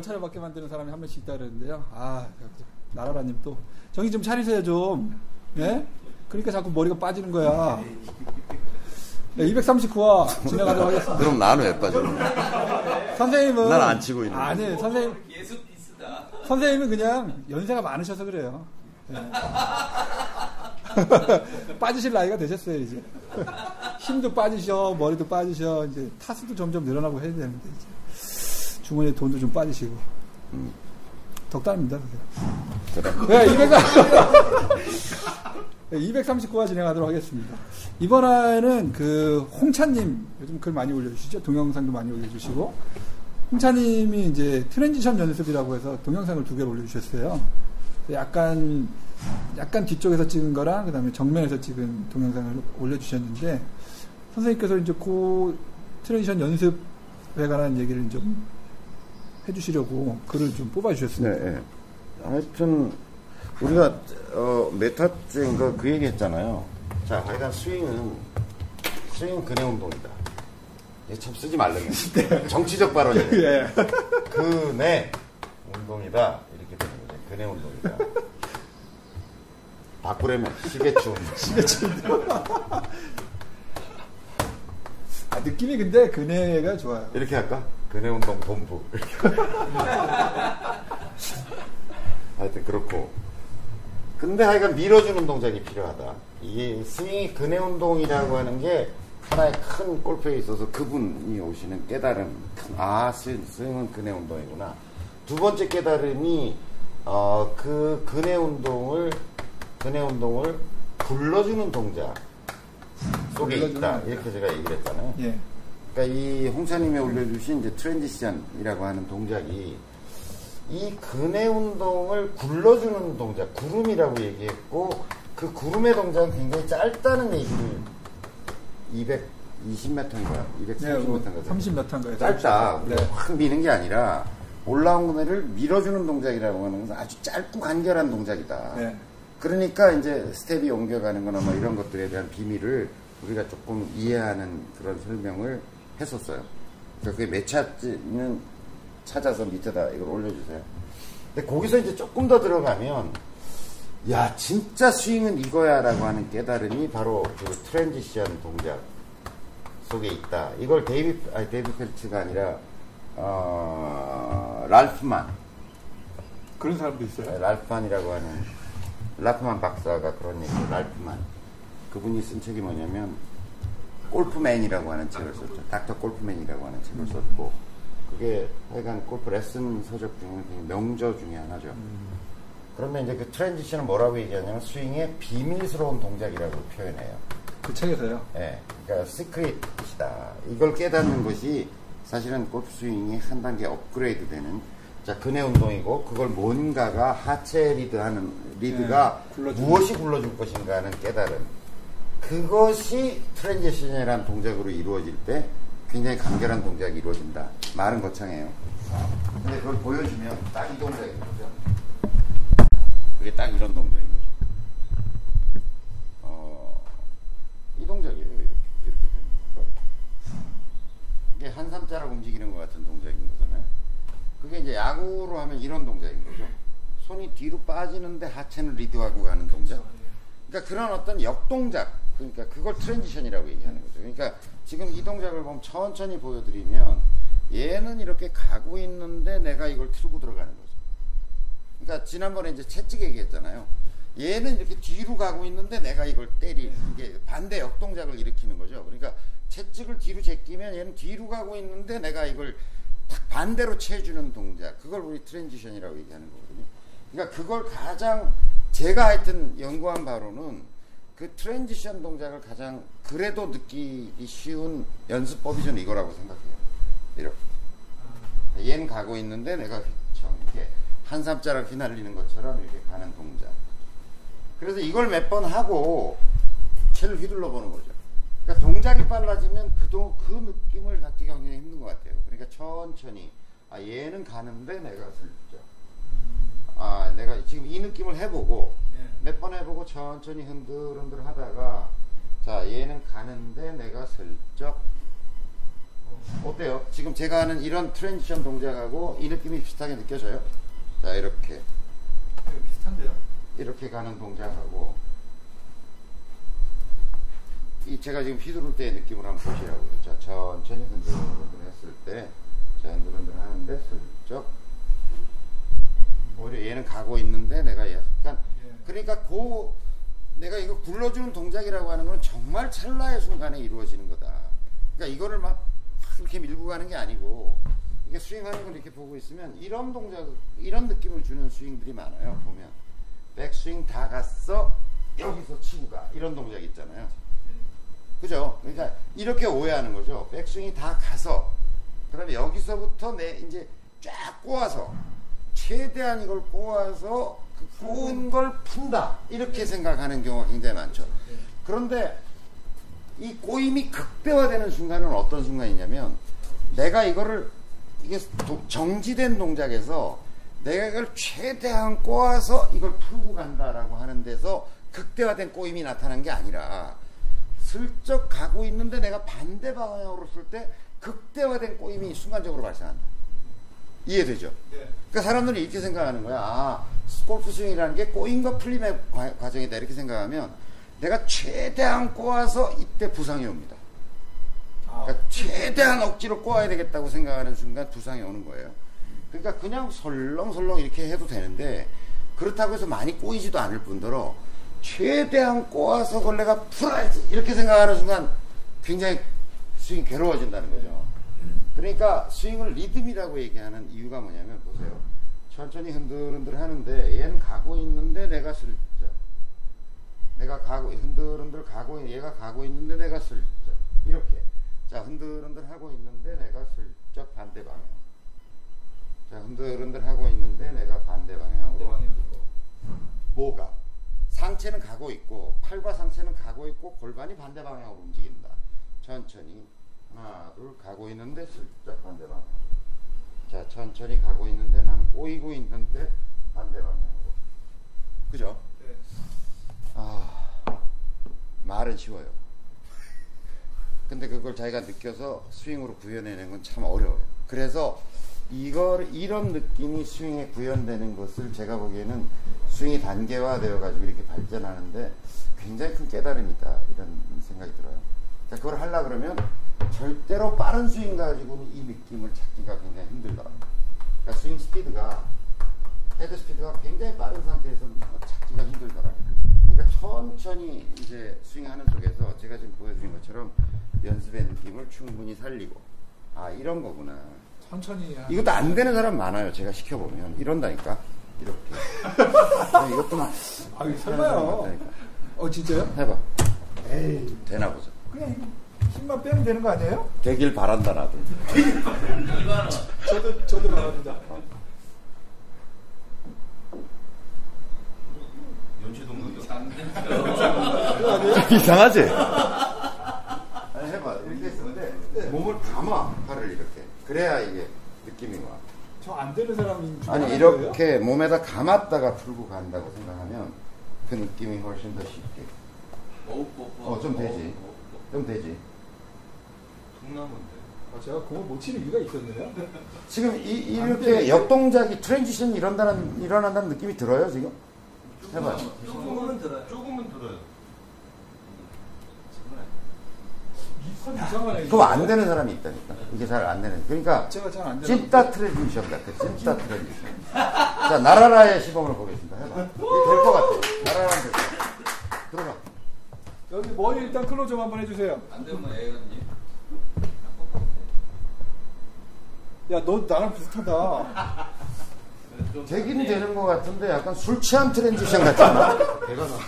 얼차려 받게 만드는 사람이 한 명씩 있다 그러는데요. 아, 나라라님 또 정신 좀 차리세요 좀. 예? 그러니까 자꾸 머리가 빠지는 거야. 네, 239화 진행하도록 하겠습니다. 그럼 나는 왜 빠져? 선생님은 난 안 치고 있는. 아니, 네, 선생님 예수 비스다. 선생님은 그냥 연세가 많으셔서 그래요. 네. 빠지실 나이가 되셨어요 이제. 힘도 빠지셔, 머리도 빠지셔, 이제 타수도 점점 늘어나고 해야 되는데 이제 주머니에 돈도 좀 빠지시고. 덕담입니다. 네, 239화 진행하도록 하겠습니다. 이번에는 그 홍차님 요즘 글 많이 올려주시죠. 동영상도 많이 올려주시고 홍차님이 이제 트랜지션 연습이라고 해서 동영상을 두 개를 올려주셨어요. 약간 뒤쪽에서 찍은 거랑 그 다음에 정면에서 찍은 동영상을 올려주셨는데 선생님께서 이제 그 트랜지션 연습에 관한 얘기를 좀 해주시려고 글을 좀 뽑아주셨습니다. 네, 네. 하여튼 우리가 메타트인가 그 얘기했잖아요. 자, 하여간 스윙은 근해 운동이다. 참 쓰지 말라는 네. 정치적 발언이에요. 네. 근해 운동이다 이렇게 되는 거죠. 근해 운동이다. 바꾸려면 시계춤. 아, 느낌이 근데 근해가 좋아요. 이렇게 할까? 근해 운동 본부. 하여튼 그렇고. 근데 하여간 밀어주는 동작이 필요하다. 이게 스윙이 근해 운동이라고 하는 게 하나의 큰 골프에 있어서 그분이 오시는 깨달음. 아, 스윙은 근해 운동이구나. 두 번째 깨달음이 그 근해 운동을 불러주는 동작 속에 있다. 이렇게 제가 얘기를 했잖아요. 예. 그러니까 이 홍차님이 올려주신 이제 트랜지션이라고 하는 동작이 이 근해 운동을 굴러주는 동작, 구름이라고 얘기했고 그 구름의 동작은 굉장히 짧다는 얘기를 220m인가요? 230m인가요? 30m인가요? 짧다. 우리가 확 미는 게 아니라 올라온 거를 밀어주는 동작이라고 하는 것은 아주 짧고 간결한 동작이다. 네. 그러니까 이제 스텝이 옮겨가는 거나 뭐 이런 것들에 대한 비밀을 우리가 조금 이해하는 그런 설명을 했었어요. 그게 몇 차지는 찾아서 밑에다 이걸 올려주세요. 근데 거기서 이제 조금 더 들어가면 야 진짜 스윙은 이거야 라고 하는 깨달음이 바로 그 트랜지션 동작 속에 있다. 이걸 데이비 펠츠가 아니라 랄프만 그런 사람도 있어요. 랄프만이라고 하는 랄프만 박사가 그런 얘기예요. 랄프만 그분이 쓴 책이 뭐냐면 골프맨이라고 하는 책을 썼죠. 닥터 골프맨이라고 하는 책을 썼고 그게 하여간 골프 레슨 서적 중에 명저 중에 하나죠. 그러면 이제 그 트랜지션을 뭐라고 얘기하냐면 스윙의 비밀스러운 동작이라고 표현해요. 그 책에서요? 네. 그러니까 시크릿이다. 이걸 깨닫는 것이 사실은 골프 스윙이 한 단계 업그레이드 되는 자 근해 운동이고 그걸 뭔가가 하체 리드하는 리드가 네, 무엇이 굴러줄 것인가 하는 깨달음. 그것이 트랜지션이라는 동작으로 이루어질 때 굉장히 간결한 동작이 이루어진다. 말은 거창해요. 근데 그걸 보여주면 딱 이 동작인 거죠. 그게 딱 이런 동작인 거죠. 이 동작이에요. 이렇게 되는 거. 이게 한삼자락 움직이는 것 같은 동작인 거잖아요. 그게 이제 야구로 하면 이런 동작인 거죠. 손이 뒤로 빠지는데 하체는 리드하고 가는 동작. 그러니까 그런 어떤 역동작. 그러니까 그걸 트랜지션이라고 얘기하는 거죠. 그러니까 지금 이 동작을 보면 천천히 보여드리면 얘는 이렇게 가고 있는데 내가 이걸 틀고 들어가는 거죠. 그러니까 지난번에 이제 채찍 얘기했잖아요. 얘는 이렇게 뒤로 가고 있는데 내가 이걸 이게 반대 역동작을 일으키는 거죠. 그러니까 채찍을 뒤로 제끼면 얘는 뒤로 가고 있는데 내가 이걸 딱 반대로 채주는 동작. 그걸 우리 트랜지션이라고 얘기하는 거거든요. 그러니까 그걸 가장 제가 하여튼 연구한 바로는 그 트랜지션 동작을 가장 그래도 느끼기 쉬운 연습법이 저는 이거라고 생각해요. 이렇게. 얘는 가고 있는데 내가 이렇게 한삼자락 휘날리는 것처럼 이렇게 가는 동작. 그래서 이걸 몇 번 하고 채를 휘둘러 보는 거죠. 그러니까 동작이 빨라지면 그 느낌을 갖기가 굉장히 힘든 것 같아요. 그러니까 천천히 아 얘는 가는데 내가 슬쩍 아 내가 지금 이 느낌을 해보고 몇 번 해보고 천천히 흔들흔들 하다가 자 얘는 가는데 내가 슬쩍 어때요? 지금 제가 하는 이런 트랜지션 동작하고 이 느낌이 비슷하게 느껴져요? 자, 이렇게 비슷한데요? 이렇게 가는 동작하고 이 제가 지금 휘두를 때의 느낌을 한번 보시라고요. 자, 천천히 흔들흔들 했을 때, 자, 흔들흔들 하는데 슬쩍, 오히려 얘는 가고 있는데 내가 약간, 그러니까 고 내가 이거 굴러주는 동작이라고 하는 건 정말 찰나의 순간에 이루어지는 거다. 그러니까 이거를 막 이렇게 밀고 가는 게 아니고, 이게 스윙하는 걸 이렇게 보고 있으면 이런 동작, 이런 느낌을 주는 스윙들이 많아요. 보면 백스윙 다 갔어, 여기서 치고 가, 이런 동작 있잖아요. 그죠? 그러니까 이렇게 오해하는 거죠. 백스윙이 다 가서, 그러면 여기서부터 내 이제 쫙 꼬아서, 최대한 이걸 꼬아서 그 꼬은 걸 푼다, 이렇게 생각하는 경우가 굉장히 많죠. 그런데 이 꼬임이 극대화되는 순간은 어떤 순간이냐면, 내가 이거를 이게 정지된 동작에서 내가 이걸 최대한 꼬아서 이걸 풀고 간다라고 하는 데서 극대화된 꼬임이 나타난 게 아니라, 슬쩍 가고 있는데 내가 반대 방향으로 쓸 때 극대화된 꼬임이 순간적으로 발생한다. 이해되죠? 그러니까 사람들이 이렇게 생각하는 거야. 아, 골프 스윙이라는 게 꼬임과 풀림의 과정이다, 이렇게 생각하면 내가 최대한 꼬아서 이때 부상이 옵니다. 그러니까 최대한 억지로 꼬아야 되겠다고 생각하는 순간 부상이 오는 거예요. 그러니까 그냥 설렁설렁 이렇게 해도 되는데, 그렇다고 해서 많이 꼬이지도 않을 뿐더러 최대한 꼬아서 그걸 내가 풀어야지, 이렇게 생각하는 순간 굉장히 스윙이 괴로워진다는 거죠. 그러니까 스윙을 리듬이라고 얘기하는 이유가 뭐냐면, 보세요. 천천히 흔들흔들 하는데 얘는 가고 있는데 내가 슬쩍, 내가 가고 흔들흔들 가고, 얘가 가고 있는데 내가 슬쩍, 이렇게. 자, 흔들흔들 하고 있는데 내가 슬쩍 반대 방향. 자, 흔들흔들 하고 있는데 내가 반대 방향으로. 뭐가? 상체는 가고 있고, 팔과 상체는 가고 있고, 골반이 반대 방향으로 움직인다. 천천히 하나 둘 가고 있는데 슬쩍 반대 방향. 자, 천천히 가고 있는데 나는 꼬이고 있는데 반대 방향으로. 그죠? 네. 아, 말은 쉬워요. 근데 그걸 자기가 느껴서 스윙으로 구현해내는 건 참 어려워요. 그래서 이런 느낌이 스윙에 구현되는 것을 제가 보기에는 스윙이 단계화되어가지고 이렇게 발전하는데 굉장히 큰 깨달음이 있다, 이런 생각이 들어요. 자, 그걸 하려고 그러면 절대로 빠른 스윙 가지고는 이 느낌을 찾기가 굉장히 힘들더라고요. 그러니까 스윙 스피드가, 헤드 스피드가 굉장히 빠른 상태에서 찾기가 힘들더라고요. 그러니까 천천히 이제 스윙하는 쪽에서 제가 지금 보여드린 것처럼 연습의 느낌을 충분히 살리고, 아, 이런 거구나. 천천히. 이것도 안 되는 사람 많아요. 제가 시켜보면 이런다니까, 이렇게. 이것도 많아. 아, 설마요? 진짜요? 해봐. 에이, 되나 보죠. 그냥 힘만 빼면 되는 거 아니에요? 되길 바란다, 나도. 저도 바랍니다. 이상하지? 아니, 해봐. 이렇게 했는데, 네. 몸을 감아, 팔을 이렇게. 그래야 이게 느낌이 와. 저 안 되는 사람인 줄. 아니, 이렇게 거예요? 몸에다 감았다가 풀고 간다고 생각하면 그 느낌이 훨씬 더 쉽게. 좀 되지. 좀 되지. 동남아인데. 제가 공을 못 치는 이유가 있었네요. 지금 이렇게 역동작이, 트랜지션이 일어난다는 느낌이 들어요, 지금? 해봐. 조금은 들어요. 그거 안 되는 사람이 있다니까. 이게 잘 안 되는. 그러니까 찜따 트랜지션 같아. 찜따 트랜지션. 자, 나라라의 시범을 보겠습니다. 해봐. 될 것 같아. 나라라는 될 것 같아. 들어가. 여기 머리 일단 클로즈 한번 해주세요. 안 되면 애연님. 야, 너 나랑 비슷하다. 되긴 되는 것 같은데 약간 술 취한 트랜지션 같지 않아? 배가 나.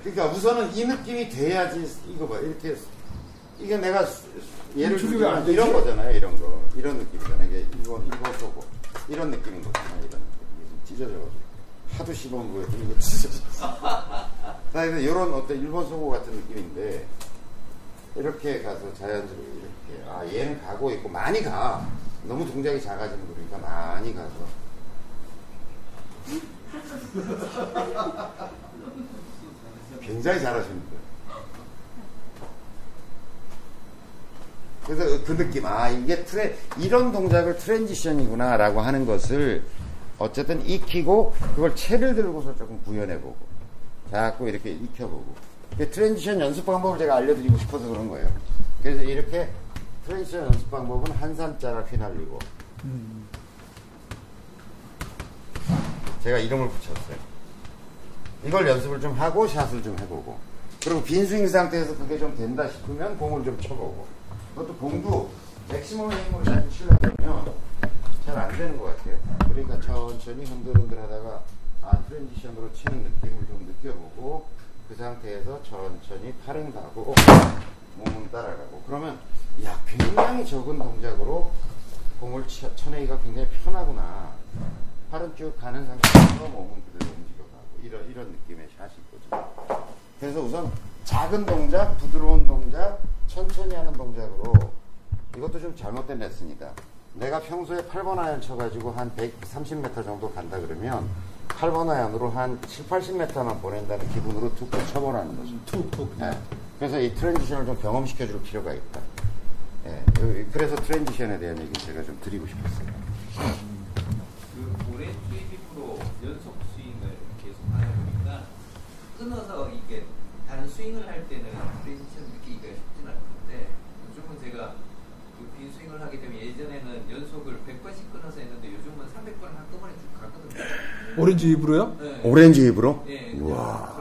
그러니까 우선은 이 느낌이 돼야지. 이거 봐, 이렇게. 이게 내가 예를 들면 이런 거잖아요. 이런 거, 이런 느낌이잖아요. 이게 이거 보고 이런 느낌인 거잖아요. 이런 느낌. 찢어져가지고 하도 시범 보였더니 이거 찢어졌어. 나 근데 이런 어떤 일본 소고 같은 느낌인데, 이렇게 가서 자연스럽게 이렇게, 아, 얘는 가고 있고, 많이 가. 너무 동작이 작아지는 거니까 많이 가서. 굉장히 잘하십니다. 그래서 그 느낌, 아, 이게 이런 동작을 트랜지션이구나 라고 하는 것을 어쨌든 익히고, 그걸 채를 들고서 조금 구현해보고, 자꾸 이렇게 익혀보고. 트랜지션 연습 방법을 제가 알려드리고 싶어서 그런 거예요. 그래서 이렇게 트랜지션 연습 방법은 한산자락 휘날리고, 제가 이름을 붙였어요. 이걸 연습을 좀 하고 샷을 좀 해보고, 그리고 빈 스윙 상태에서 그게 좀 된다 싶으면 공을 좀 쳐보고. 그것도 공도 맥시멈 힘으로 잘 치려면 잘 안 되는 것 같아요. 그러니까 천천히 흔들흔들 하다가 트랜지션으로 치는 느낌을 좀 느껴보고, 그 상태에서 천천히 팔은 가고 몸은 따라가고, 그러면 야, 굉장히 적은 동작으로 공을 쳐내기가 굉장히 편하구나. 팔은 쭉 가는 상태에서 몸은 그대로 움직여가고, 이런 느낌의 샷이거든요. 그래서 우선 작은 동작, 부드러운 동작, 천천히 하는 동작으로. 이것도 좀 잘못된 레슨이다. 내가 평소에 8번 아이언 쳐가지고 한 130m 정도 간다 그러면 8번 아이언으로 한 7, 80m만 보낸다는 기분으로 툭툭 쳐보라는 거죠. 툭툭. 네. 그래서 이 트랜지션을 좀 경험시켜줄 필요가 있다. 네. 그래서 트랜지션에 대한 얘기를 제가 좀 드리고 싶었어요. 그 오랜 스윙으로 연속 스윙을 계속 하다 보니까 끊어서 이게 다른 스윙을 할 때는 트랜지션 느끼기가 쉽진 않던데, 요즘은 제가 빈 스윙을 하기 때문에 예전에는 연속을 100번씩 끊어서 했는데 요즘은 300번을 한꺼번에 쭉 갔거든요. 오렌지 입으로요? 네. 오렌지 입으로? 네. 와.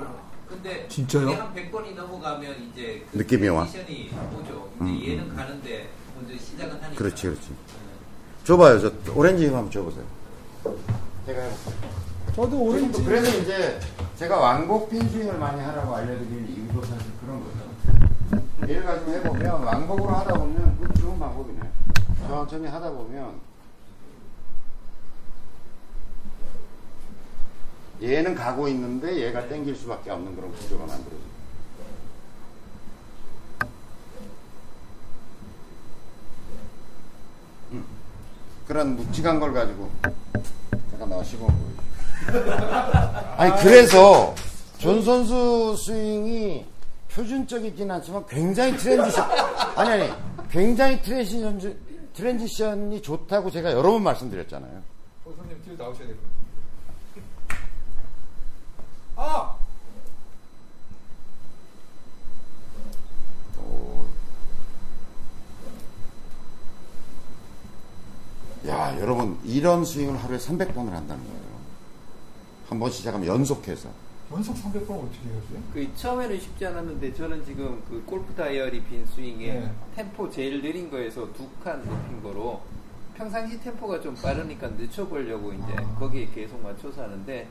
근데 진짜요? 한 100번이 넘어가면 이제 그 느낌이 와. 컨디션이 오죠. 이제 얘는 가는데 먼저 시작은 하니까. 그렇지, 그렇지. 네. 줘봐요. 저 오렌지 입 한번 줘보세요. 제가 해볼게요. 저도 오렌지. 그래서 이제 제가 왕복 빈 스윙을 많이 하라고 알려드리는 이유도 사실 그런 거죠. 예를 가지고 해보면 왕복으로 하다 보면 그 좋은 방법이네. 천천히 하다 보면 얘는 가고 있는데 얘가 땡길 수밖에 없는 그런 구조가 만들어집니다. 그런 묵직한 걸 가지고 잠깐 나와 시범 보여주세요. 아니, 그래서 존 선수 스윙이 표준적이긴 않지만 굉장히 트랜지션이 좋다고 제가 여러 번 말씀드렸잖아요. 선생님 뒤로 나오셔야 돼요. 아! 야, 여러분, 이런 스윙을 하루에 300번을 한다는 거예요. 한번 시작하면 연속해서. 연속 300번 어떻게 해요? 그 처음에는 쉽지 않았는데, 저는 지금 그 골프 다이어리 빈 스윙에 네. 템포 제일 느린 거에서 2칸 높인 거로, 평상시 템포가 좀 빠르니까 늦춰보려고 이제 거기에 계속 맞춰서 하는데,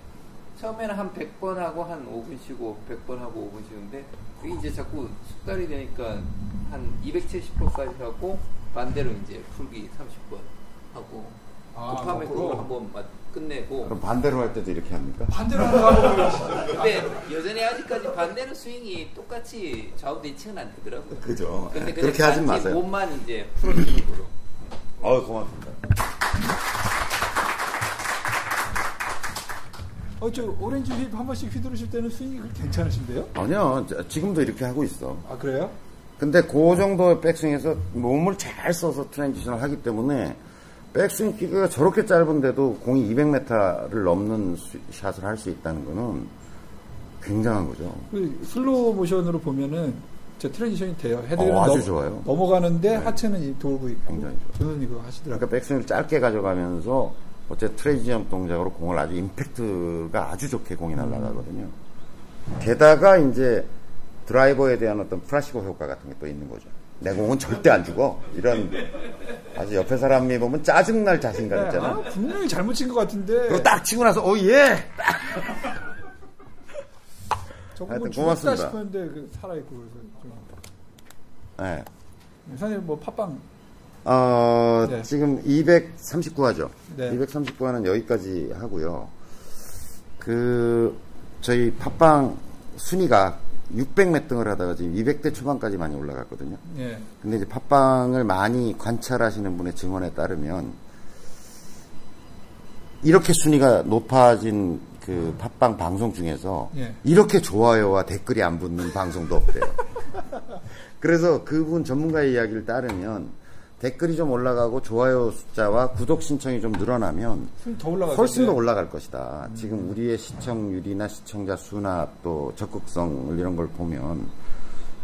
처음에는 한 100번 하고 한 5분 쉬고 100번 하고 5분 쉬는데, 그게 이제 자꾸 숙달이 되니까 한 270번까지 하고, 반대로 이제 풀기 30번 하고, 급하면 그거 한번 끝내고. 그럼 반대로 할 때도 이렇게 합니까? 반대로 하고. 근데 여전히 아직까지 반대로 스윙이 똑같이 좌우대칭은 안 되더라고요. 그죠. 근데 그렇게 하지 마세요. 몸만 이제 풀어주는 거로. 아유, 고맙습니다. 저 오렌지 힙 한 번씩 휘두르실 때는 스윙이 괜찮으신데요? 아니요, 지금도 이렇게 하고 있어. 아, 그래요? 근데 그 정도의 백스윙에서 몸을 잘 써서 트랜지션을 하기 때문에 백스윙 기계가 저렇게 짧은데도 공이 200m를 넘는 샷을 할 수 있다는 거는 굉장한 거죠. 슬로우 모션으로 보면은 제 트랜지션이 돼요. 헤드는 아주 좋아요. 넘어가는데 네. 하체는 돌고 있고. 굉장히 좋아요. 저는 이거 하시더라고요. 그러니까 백스윙을 짧게 가져가면서 어쨌든 트랜지션 동작으로 공을 아주 임팩트가 아주 좋게 공이 날아가거든요. 게다가 이제 드라이버에 대한 어떤 플라시보 효과 같은 게 또 있는 거죠. 내 공은 절대 안 죽어. 이런 아주 옆에 사람이 보면 짜증날 자신감 있잖아. 아, 분명히 잘못 친 것 같은데. 그거 딱 치고 나서 오 예. 하여튼 고맙습니다. 싶었는데 그 살아있고 그래서 좀. 네. 선생님 뭐 팟빵. 네. 지금 239화죠. 네. 239화는 여기까지 하고요. 그 저희 팟빵 순위가 600몇 등을 하다가 지금 200대 초반까지 많이 올라갔거든요. 예. 근데 이제 팟빵을 많이 관찰하시는 분의 증언에 따르면 이렇게 순위가 높아진 그 팟빵 방송 중에서 예. 이렇게 좋아요와 댓글이 안 붙는 방송도 없대요. 그래서 그분 전문가의 이야기를 따르면 댓글이 좀 올라가고 좋아요 숫자와 구독 신청이 좀 늘어나면 더 훨씬 더 올라갈 것이다. 지금 우리의 시청률이나 시청자 수나 또 적극성 이런 걸 보면,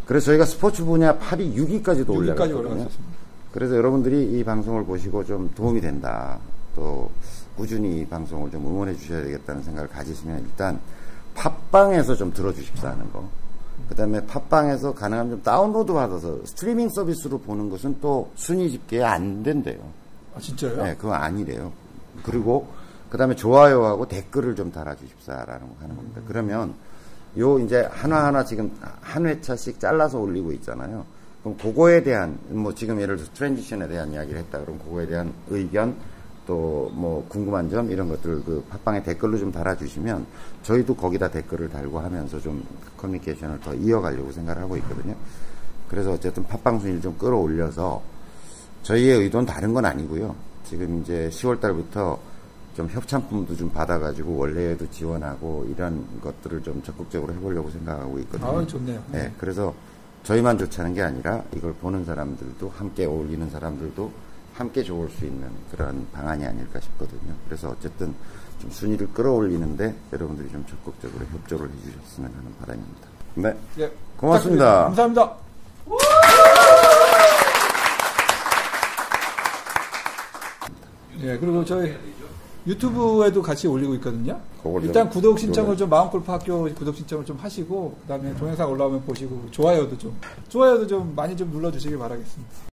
그래서 저희가 스포츠 분야 8위 6위까지도 올라갔거든요. 그래서 여러분들이 이 방송을 보시고 좀 도움이 된다, 또 꾸준히 이 방송을 좀 응원해 주셔야 되겠다는 생각을 가지시면 일단 팟빵에서 좀 들어주십사 하는 거, 그 다음에 팟빵에서 가능하면 좀 다운로드 받아서 스트리밍 서비스로 보는 것은 또 순위 집계에 안 된대요. 아, 진짜요? 네, 그건 아니래요. 그리고 그 다음에 좋아요하고 댓글을 좀 달아주십사라는 거 하는 겁니다. 그러면 요 이제 하나하나 지금 한 회차씩 잘라서 올리고 있잖아요. 그럼 그거에 대한, 뭐 지금 예를 들어서 트랜지션에 대한 이야기를 했다 그러면 그거에 대한 의견, 또 뭐 궁금한 점 이런 것들 그 팟빵에 댓글로 좀 달아주시면 저희도 거기다 댓글을 달고 하면서 좀 커뮤니케이션을 더 이어가려고 생각을 하고 있거든요. 그래서 어쨌든 팟빵 순위를 좀 끌어올려서, 저희의 의도는 다른 건 아니고요. 지금 이제 10월 달부터 좀 협찬품도 좀 받아가지고 원래에도 지원하고 이런 것들을 좀 적극적으로 해보려고 생각하고 있거든요. 아, 좋네요. 네, 그래서 저희만 좋다는 게 아니라 이걸 보는 사람들도, 함께 어울리는 사람들도 함께 좋을 수 있는 그런 방안이 아닐까 싶거든요. 그래서 어쨌든 좀 순위를 끌어올리는데 여러분들이 좀 적극적으로 협조를 해주셨으면 하는 바람입니다. 네, 네, 고맙습니다. 감사합니다. 네, 그리고 저희 유튜브에도 같이 올리고 있거든요. 일단 구독 신청을 좀, 마운트골프 학교 구독 신청을 좀 하시고, 그 다음에 동영상 올라오면 보시고, 좋아요도 좀 많이 좀 눌러주시길 바라겠습니다.